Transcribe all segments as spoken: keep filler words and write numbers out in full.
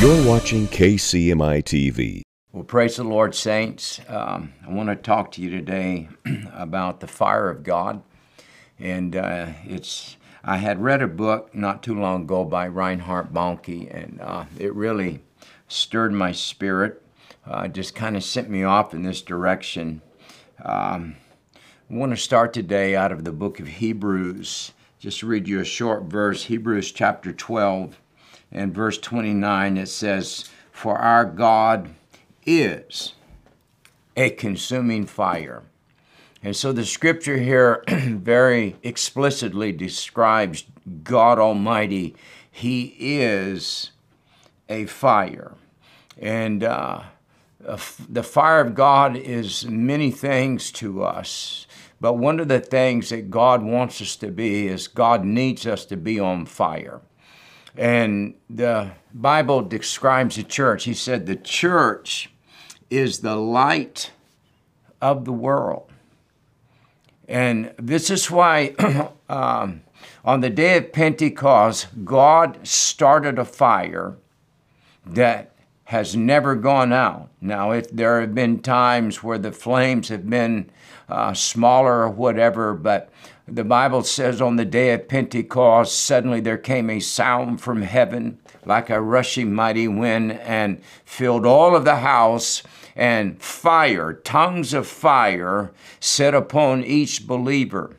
You're watching K C M I T V. Well, praise the Lord, saints. Um, I want to talk to you today about the fire of God. And uh, it's I had read a book not too long ago by Reinhard Bonnke, and uh, it really stirred my spirit. Uh, just kind of sent me off in this direction. Um, I want to start today out of the book of Hebrews. Just read you a short verse, Hebrews chapter twelve. And verse twenty-nine, it says, "For our God is a consuming fire." And so the scripture here very explicitly describes God Almighty. He is a fire. And uh, the fire of God is many things to us. But one of the things that God wants us to be is God needs us to be on fire. And the Bible describes the church. He said the church is the light of the world. And this is why um, on the day of Pentecost, God started a fire that has never gone out. Now, if there have been times where the flames have been uh, smaller or whatever, but the Bible says on the day of Pentecost, suddenly there came a sound from heaven like a rushing mighty wind and filled all of the house, and fire, tongues of fire, set upon each believer.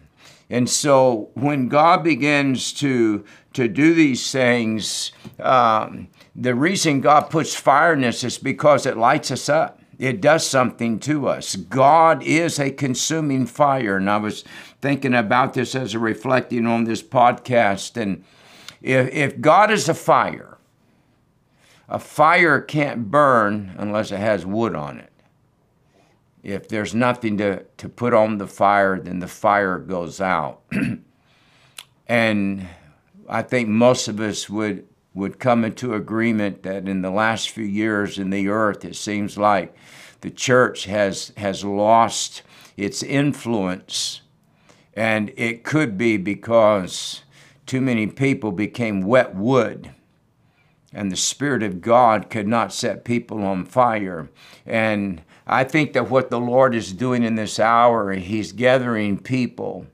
And so when God begins to, to do these things, um, the reason God puts fire in us is because it lights us up. It does something to us. God is a consuming fire. And I was thinking about this as I'm reflecting on this podcast. And if, if God is a fire, a fire can't burn unless it has wood on it. If there's nothing to, to put on the fire, then the fire goes out. And I think most of us would would come into agreement that in the last few years in the earth, it seems like the church has has lost its influence. And it could be because too many people became wet wood, and the Spirit of God could not set people on fire. And I think that what the Lord is doing in this hour, He's gathering people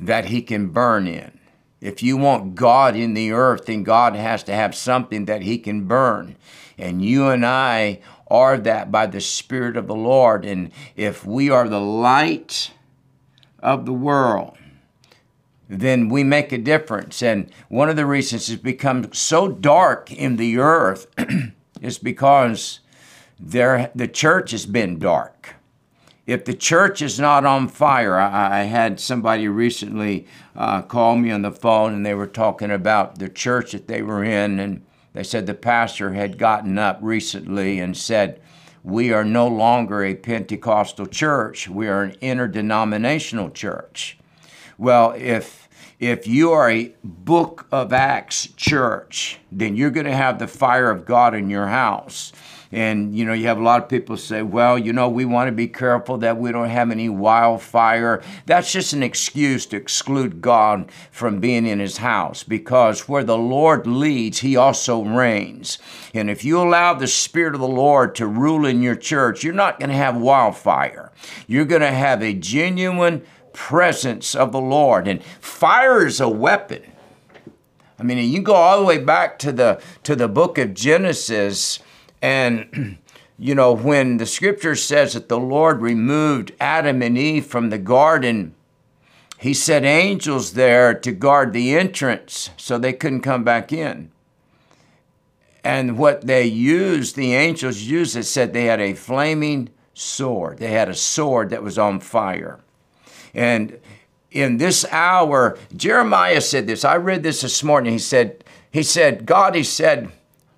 that He can burn in. If you want God in the earth, then God has to have something that He can burn. And you and I are that by the Spirit of the Lord. And if we are the light of the world, then we make a difference. And one of the reasons it's become so dark in the earth is because there, the church has been dark. If the church is not on fire, I, I had somebody recently uh, call me on the phone, and they were talking about the church that they were in, and they said the pastor had gotten up recently and said, "We are no longer a Pentecostal church. We are an interdenominational church." Well, if if you are a Book of Acts church, then you're going to have the fire of God in your house. And, you know, you have a lot of people say, well, you know, we want to be careful that we don't have any wildfire. That's just an excuse to exclude God from being in His house, because where the Lord leads, He also reigns. And if you allow the Spirit of the Lord to rule in your church, you're not going to have wildfire. You're going to have a genuine presence of the Lord. And fire is a weapon. I mean, you go all the way back to the, to the book of Genesis. And, you know, when the scripture says that the Lord removed Adam and Eve from the garden, He set angels there to guard the entrance so they couldn't come back in. And what they used, the angels used, it said they had a flaming sword. They had a sword that was on fire. And in this hour, Jeremiah said this. I read this this morning. He said, he said, God, he said,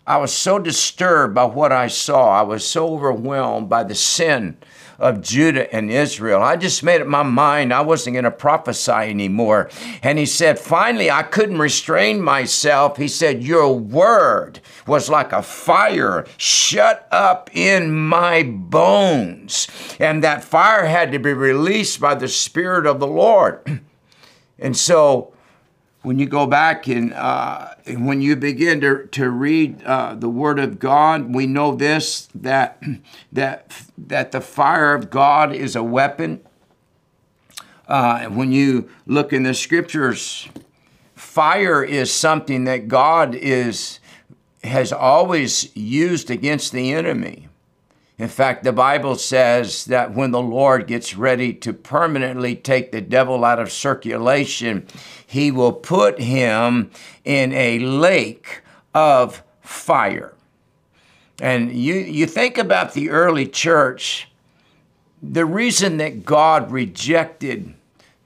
I was so disturbed by what I saw. I was so overwhelmed by the sin of Judah and Israel. I just made up my mind I wasn't going to prophesy anymore. And he said, finally, I couldn't restrain myself. He said, your word was like a fire shut up in my bones. And that fire had to be released by the Spirit of the Lord. And so when you go back and uh, when you begin to to read uh, the Word of God, we know this, that that that the fire of God is a weapon. Uh, when you look in the Scriptures, fire is something that God is has always used against the enemy. In fact, the Bible says that when the Lord gets ready to permanently take the devil out of circulation, he will put him in a lake of fire. And you, you think about the early church, the reason that God rejected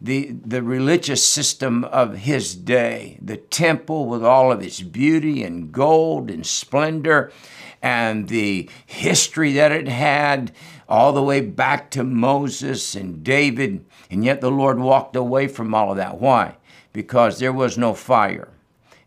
the, the religious system of his day, the temple with all of its beauty and gold and splendor, and the history that it had all the way back to Moses and David. And yet the Lord walked away from all of that. Why? Because there was no fire.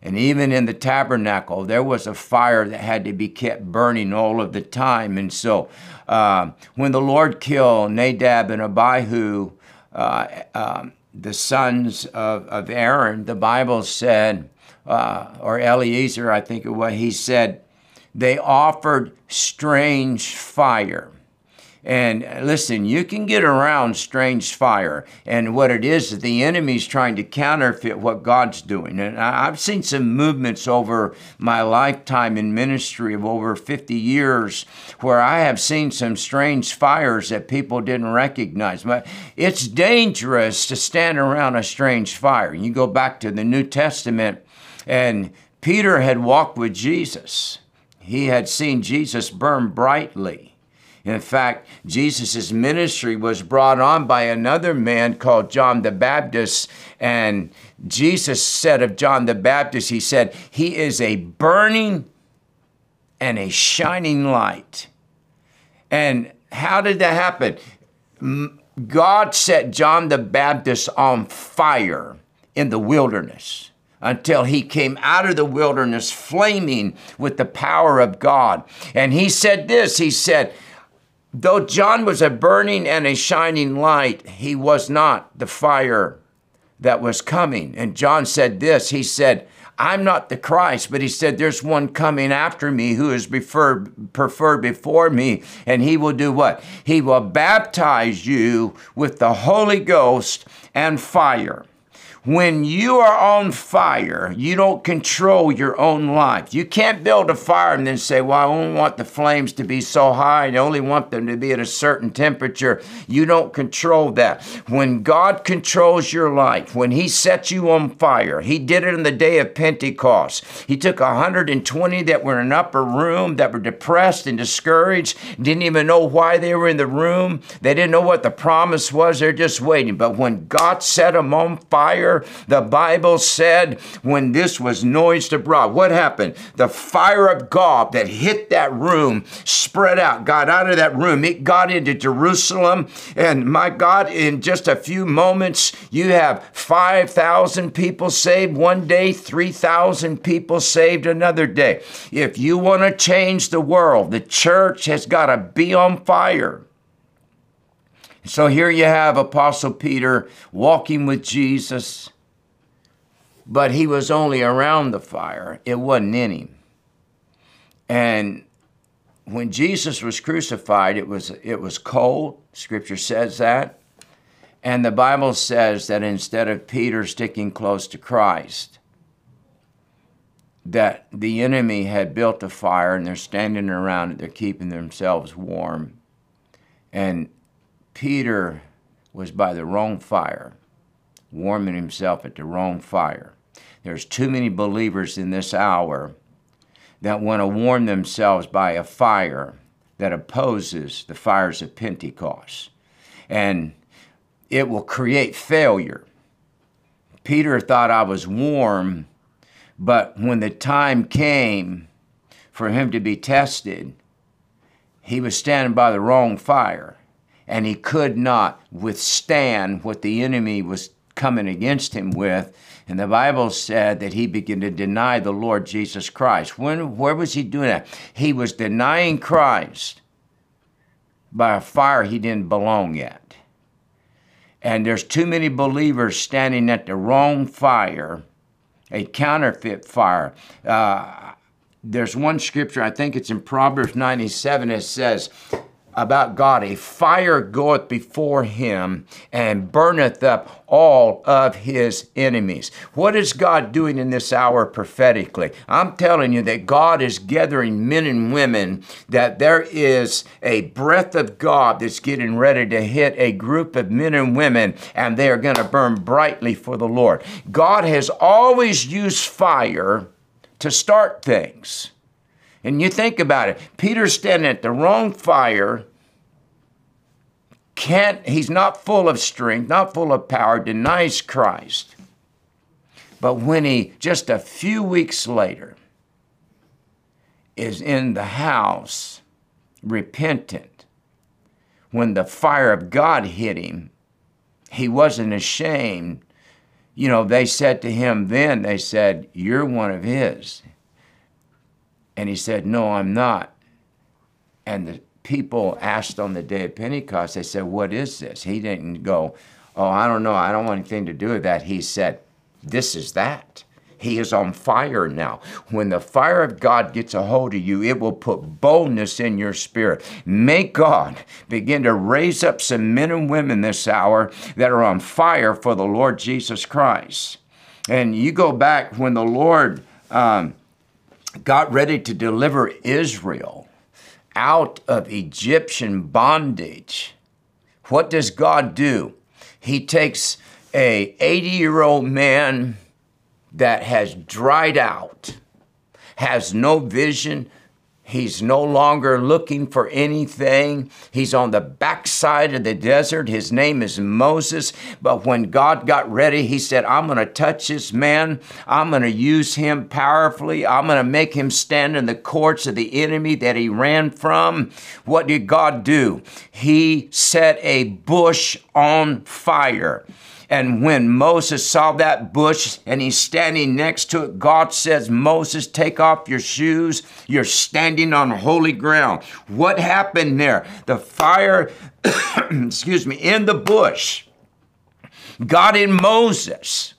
And even in the tabernacle, there was a fire that had to be kept burning all of the time. And so uh, when the Lord killed Nadab and Abihu, uh, um, the sons of, of Aaron, the Bible said, uh, or Eliezer, I think it was, he said, they offered strange fire. And listen, you can get around strange fire. And what it is, the enemy's trying to counterfeit what God's doing. And I've seen some movements over my lifetime in ministry of over fifty years where I have seen some strange fires that people didn't recognize. But it's dangerous to stand around a strange fire. You go back to the New Testament, and Peter had walked with Jesus. He had seen Jesus burn brightly. In fact, Jesus' ministry was brought on by another man called John the Baptist. And Jesus said of John the Baptist, he said, he is a burning and a shining light. And how did that happen? God set John the Baptist on fire in the wilderness, until he came out of the wilderness flaming with the power of God. And he said this, he said, though John was a burning and a shining light, he was not the fire that was coming. And John said this, he said, I'm not the Christ, but he said, there's one coming after me who is preferred, preferred before me, and he will do what? He will baptize you with the Holy Ghost and fire. When you are on fire, you don't control your own life. You can't build a fire and then say, well, I only want the flames to be so high and I only want them to be at a certain temperature. You don't control that. When God controls your life, when he sets you on fire, he did it on the day of Pentecost. He took one hundred twenty that were in an upper room that were depressed and discouraged, didn't even know why they were in the room. They didn't know what the promise was. They're just waiting. But when God set them on fire, the Bible said when this was noised abroad, what happened? The fire of God that hit that room spread out, got out of that room. It got into Jerusalem. And my God, in just a few moments, you have five thousand people saved one day, three thousand people saved another day. If you want to change the world, the church has got to be on fire. So here you have Apostle Peter walking with Jesus, but he was only around the fire. It wasn't in him. And when Jesus was crucified, it was, it was cold. Scripture says that. And the Bible says that instead of Peter sticking close to Christ, that the enemy had built a fire and they're standing around it. They're keeping themselves warm. And Peter was by the wrong fire, warming himself at the wrong fire. There's too many believers in this hour that want to warm themselves by a fire that opposes the fires of Pentecost. And it will create failure. Peter thought I was warm, but when the time came for him to be tested, he was standing by the wrong fire. And he could not withstand what the enemy was coming against him with. And the Bible said that he began to deny the Lord Jesus Christ. When, where was he doing that? He was denying Christ by a fire he didn't belong at. And there's too many believers standing at the wrong fire a counterfeit fire. Uh, there's one scripture, I think it's in Proverbs ninety-seven, it says about God, a fire goeth before him and burneth up all of his enemies. What is God doing in this hour prophetically? I'm telling you that God is gathering men and women, that there is a breath of God that's getting ready to hit a group of men and women, and they are going to burn brightly for the Lord. God has always used fire to start things. And you think about it, Peter's standing at the wrong fire, can't, he's not full of strength, not full of power, denies Christ. But when he, just a few weeks later, is in the house, repentant, when the fire of God hit him, he wasn't ashamed. You know, they said to him then, they said, "You're one of his." And he said, "No, I'm not." And the people asked on the day of Pentecost, they said, "What is this?" He didn't go, "Oh, I don't know. I don't want anything to do with that." He said, "This is that." He is on fire now. When the fire of God gets a hold of you, it will put boldness in your spirit. May God begin to raise up some men and women this hour that are on fire for the Lord Jesus Christ. And you go back when the Lord... Um, got ready to deliver Israel out of Egyptian bondage. What does God do? He takes a eighty-year-old man that has dried out, has no vision. He's no longer looking for anything. He's on the backside of the desert. His name is Moses. But when God got ready, he said, "I'm going to touch this man. I'm going to use him powerfully. I'm going to make him stand in the courts of the enemy that he ran from." What did God do? He set a bush on fire. And when Moses saw that bush and he's standing next to it, God says, "Moses, take off your shoes. You're standing on holy ground." What happened there? The fire, excuse me, in the bush got in Moses.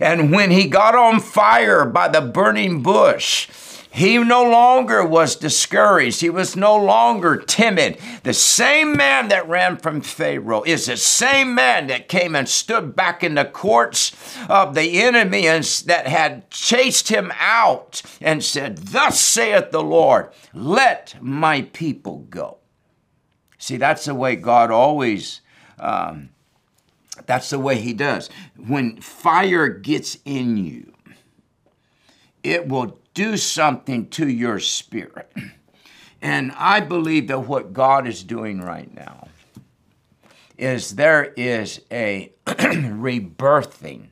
And when he got on fire by the burning bush, he no longer was discouraged. He was no longer timid. The same man that ran from Pharaoh is the same man that came and stood back in the courts of the enemy and that had chased him out and said, "Thus saith the Lord, let my people go." See, that's the way God always, um, that's the way he does. When fire gets in you, it will do something to your spirit. And I believe that what God is doing right now is there is a rebirthing.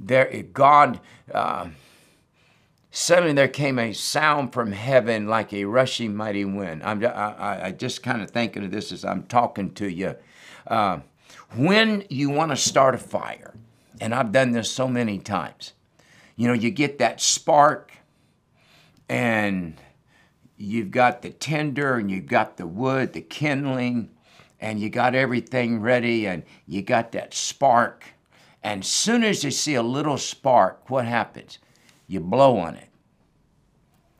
There, God, uh, suddenly there came a sound from heaven like a rushing mighty wind. I'm, I, I just kind of thinking of this as I'm talking to you. Uh, when you want to start a fire, and I've done this so many times, you know, you get that spark and you've got the tinder and you've got the wood, the kindling, and you got everything ready and you got that spark. And as soon as you see a little spark, what happens? You blow on it.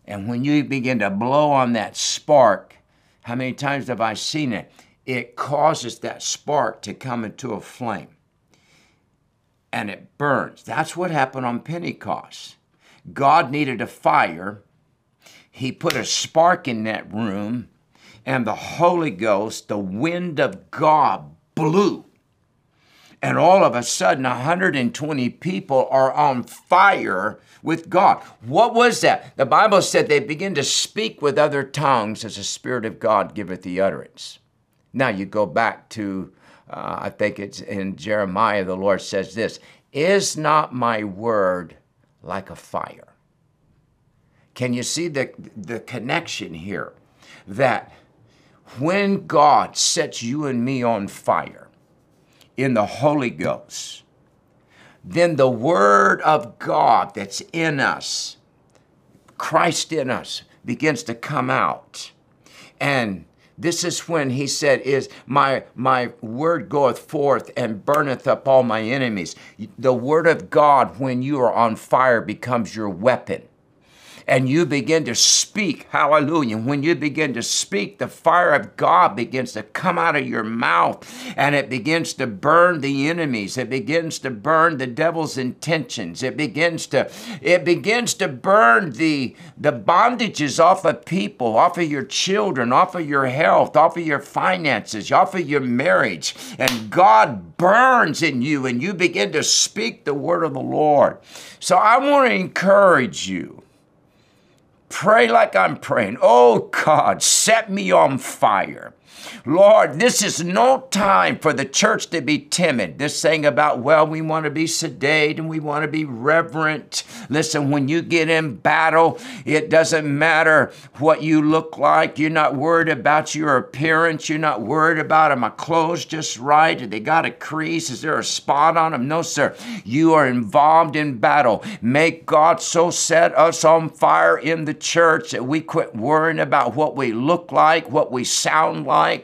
And when you begin to blow on that spark, how many times have I seen it? It causes that spark to come into a flame. And it burns. That's what happened on Pentecost. God needed a fire. He put a spark in that room, and the Holy Ghost, the wind of God, blew. And all of a sudden, one hundred twenty people are on fire with God. What was that? The Bible said they begin to speak with other tongues as the Spirit of God giveth the utterance. Now you go back to Uh, I think it's in Jeremiah, the Lord says this, "Is not my word like a fire?" Can you see the, the connection here? That when God sets you and me on fire in the Holy Ghost, then the word of God that's in us, Christ in us, begins to come out. And This is when he said, "Is my my word goeth forth and burneth up all my enemies." The word of God, when you are on fire, becomes your weapon. And you begin to speak, hallelujah. When you begin to speak, the fire of God begins to come out of your mouth, and it begins to burn the enemies. It begins to burn the devil's intentions. It begins to, it begins to burn the, the bondages off of people, off of your children, off of your health, off of your finances, off of your marriage. And God burns in you, and you begin to speak the word of the Lord. So I want to encourage you. Pray like I'm praying. Oh, God, set me on fire. Lord, this is no time for the church to be timid. This thing about, well, we want to be sedate and we want to be reverent. Listen, when you get in battle, it doesn't matter what you look like. You're not worried about your appearance. You're not worried about, am I clothes just right? Do they got a crease? Is there a spot on them? No, sir. You are involved in battle. Make God so set us on fire in the church that we quit worrying about what we look like, what we sound like,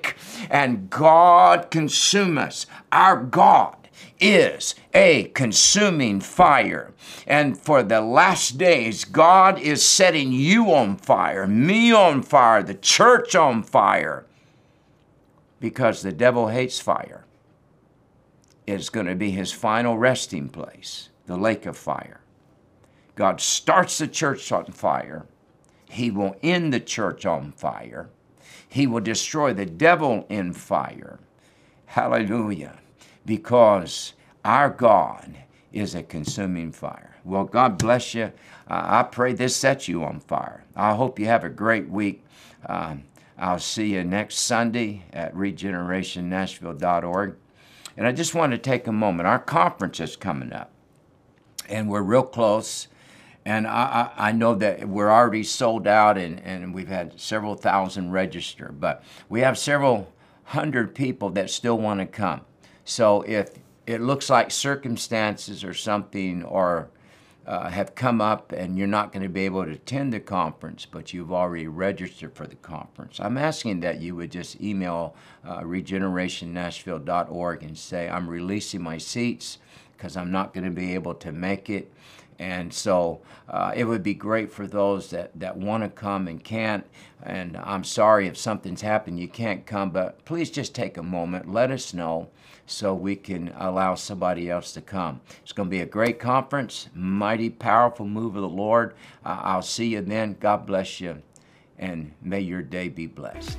and God consume us. Our God is a consuming fire. And for the last days, God is setting you on fire, me on fire, the church on fire, because the devil hates fire. It's going to be his final resting place, the lake of fire. God starts the church on fire. He will end the church on fire. He will destroy the devil in fire. Hallelujah. Because our God is a consuming fire. Well, God bless you. Uh, I pray this sets you on fire. I hope you have a great week. Um, I'll see you next Sunday at regeneration nashville dot org. And I just want to take a moment. Our conference is coming up, and we're real close. And I, I know that we're already sold out, and, and we've had several thousand register, but we have several hundred people that still want to come. So if it looks like circumstances or something or uh, have come up and you're not going to be able to attend the conference, but you've already registered for the conference, I'm asking that you would just email uh, regeneration nashville dot org and say, I'm releasing my seats because I'm not going to be able to make it. And so uh, it would be great for those that, that want to come and can't. And I'm sorry if something's happened, you can't come, but please just take a moment, let us know so we can allow somebody else to come. It's going to be a great conference, mighty, powerful move of the Lord. Uh, I'll see you then. God bless you, and may your day be blessed.